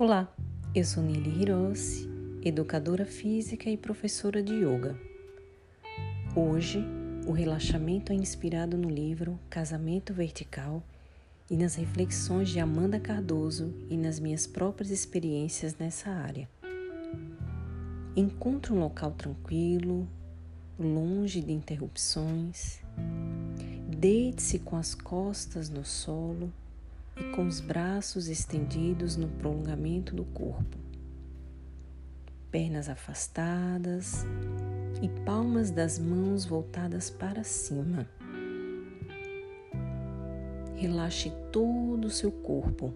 Olá, eu sou Nili Hirossi, educadora física e professora de yoga. Hoje, o relaxamento é inspirado no livro Casamento Vertical e nas reflexões de Amanda Cardoso e nas minhas próprias experiências nessa área. Encontre um local tranquilo, longe de interrupções. Deite-se com as costas no solo e com os braços estendidos no prolongamento do corpo. Pernas afastadas e palmas das mãos voltadas para cima. Relaxe todo o seu corpo.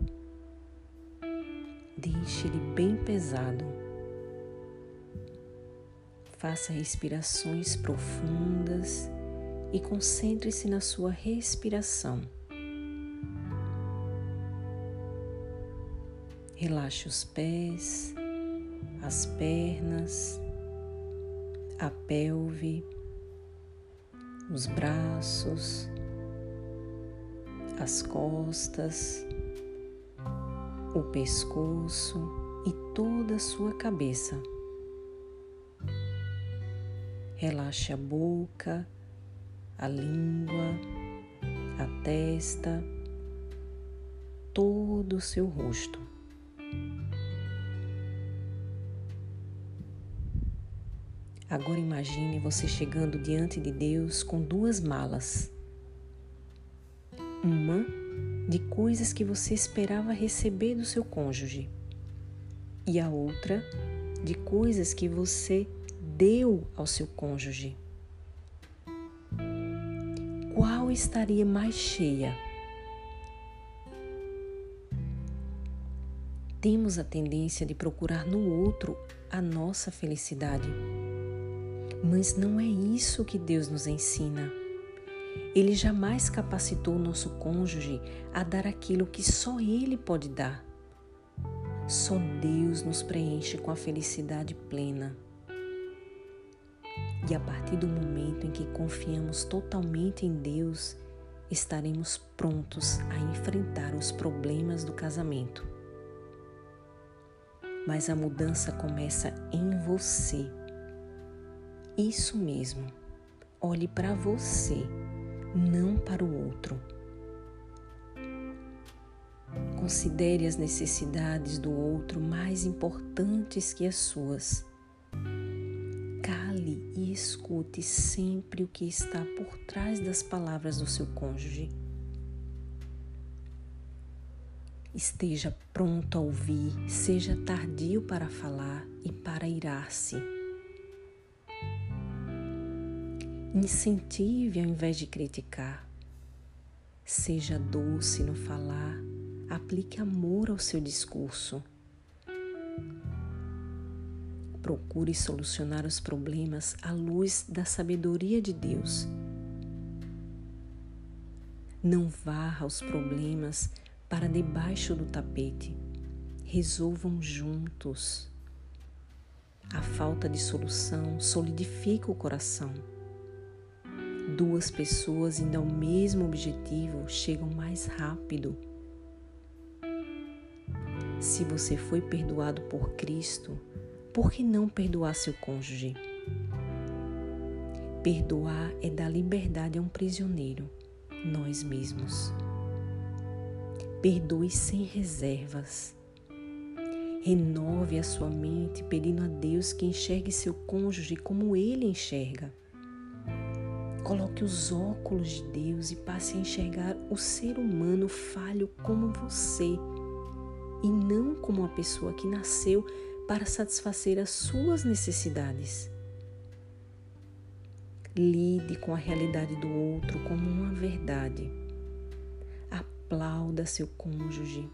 Deixe ele bem pesado. Faça respirações profundas e concentre-se na sua respiração. Relaxe os pés, as pernas, a pelve, os braços, as costas, o pescoço e toda a sua cabeça. Relaxe a boca, a língua, a testa, todo o seu rosto. Agora imagine você chegando diante de Deus com duas malas. Uma de coisas que você esperava receber do seu cônjuge e a outra de coisas que você deu ao seu cônjuge. Qual estaria mais cheia? Temos a tendência de procurar no outro a nossa felicidade. Mas não é isso que Deus nos ensina. Ele jamais capacitou o nosso cônjuge a dar aquilo que só ele pode dar. Só Deus nos preenche com a felicidade plena. E a partir do momento em que confiamos totalmente em Deus, estaremos prontos a enfrentar os problemas do casamento. Mas a mudança começa em você. Isso mesmo, olhe para você, não para o outro. Considere as necessidades do outro mais importantes que as suas. Cale e escute sempre o que está por trás das palavras do seu cônjuge. Esteja pronto a ouvir, seja tardio para falar e para irar-se. Incentive ao invés de criticar. Seja doce no falar, aplique amor ao seu discurso. Procure solucionar os problemas à luz da sabedoria de Deus. Não varra os problemas para debaixo do tapete. Resolvam juntos. A falta de solução solidifica o coração. Duas pessoas indo ao mesmo objetivo chegam mais rápido. Se você foi perdoado por Cristo, por que não perdoar seu cônjuge? Perdoar é dar liberdade a um prisioneiro, nós mesmos. Perdoe sem reservas. Renove a sua mente pedindo a Deus que enxergue seu cônjuge como ele enxerga. Coloque os óculos de Deus e passe a enxergar o ser humano falho como você e não como uma pessoa que nasceu para satisfazer as suas necessidades. Lide com a realidade do outro como uma verdade. Aplauda seu cônjuge.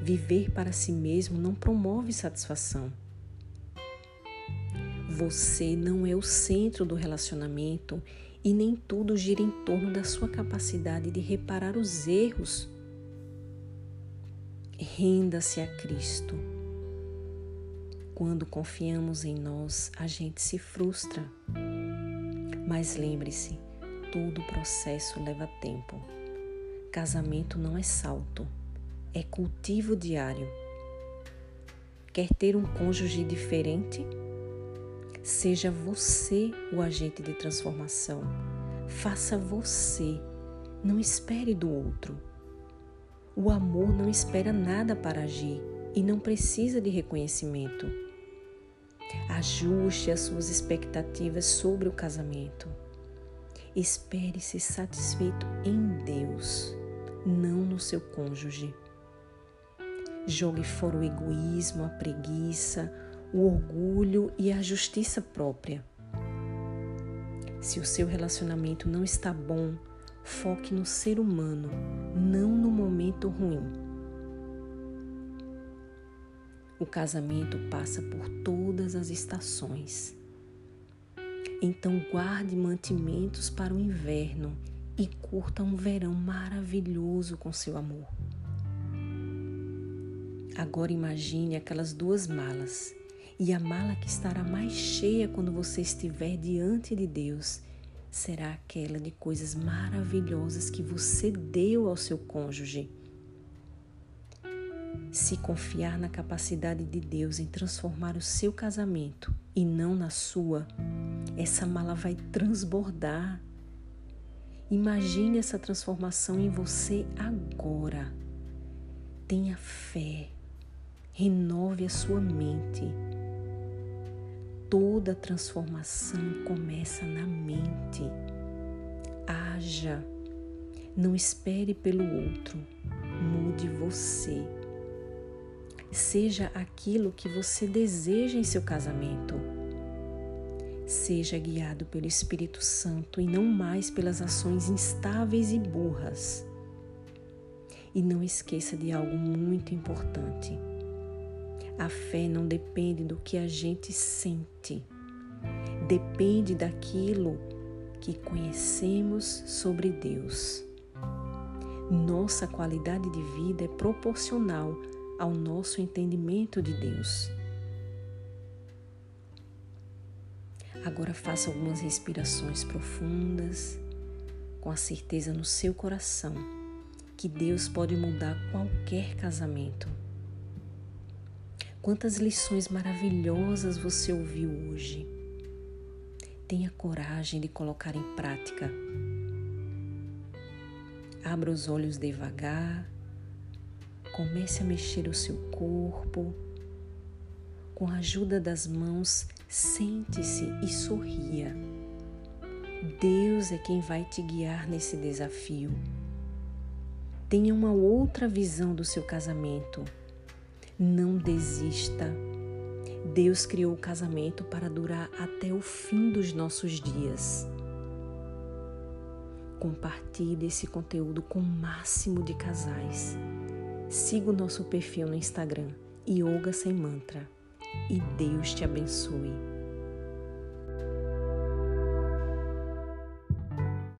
Viver para si mesmo não promove satisfação. Você não é o centro do relacionamento e nem tudo gira em torno da sua capacidade de reparar os erros. Renda-se a Cristo. Quando confiamos em nós, a gente se frustra. Mas lembre-se, todo processo leva tempo. Casamento não é salto, é cultivo diário. Quer ter um cônjuge diferente? Seja você o agente de transformação. Faça você. Não espere do outro. O amor não espera nada para agir e não precisa de reconhecimento. Ajuste as suas expectativas sobre o casamento. Espere ser satisfeito em Deus, não no seu cônjuge. Jogue fora o egoísmo, a preguiça, o orgulho e a justiça própria. Se o seu relacionamento não está bom, foque no ser humano, não no momento ruim. O casamento passa por todas as estações. Então guarde mantimentos para o inverno e curta um verão maravilhoso com seu amor. Agora imagine aquelas duas malas e a mala que estará mais cheia quando você estiver diante de Deus será aquela de coisas maravilhosas que você deu ao seu cônjuge. Se confiar na capacidade de Deus em transformar o seu casamento e não na sua, essa mala vai transbordar. Imagine essa transformação em você agora. Tenha fé, renove a sua mente. Toda transformação começa na mente. Haja. Não espere pelo outro. Mude você. Seja aquilo que você deseja em seu casamento. Seja guiado pelo Espírito Santo e não mais pelas ações instáveis e burras. E não esqueça de algo muito importante. A fé não depende do que a gente sente. Depende daquilo que conhecemos sobre Deus. Nossa qualidade de vida é proporcional ao nosso entendimento de Deus. Agora faça algumas respirações profundas, com a certeza no seu coração que Deus pode mudar qualquer casamento. Quantas lições maravilhosas você ouviu hoje. Tenha coragem de colocar em prática. Abra os olhos devagar. Comece a mexer o seu corpo. Com a ajuda das mãos, sente-se e sorria. Deus é quem vai te guiar nesse desafio. Tenha uma outra visão do seu casamento. Não desista. Deus criou o casamento para durar até o fim dos nossos dias. Compartilhe esse conteúdo com o máximo de casais. Siga o nosso perfil no Instagram, IogaSemMantra. E Deus te abençoe.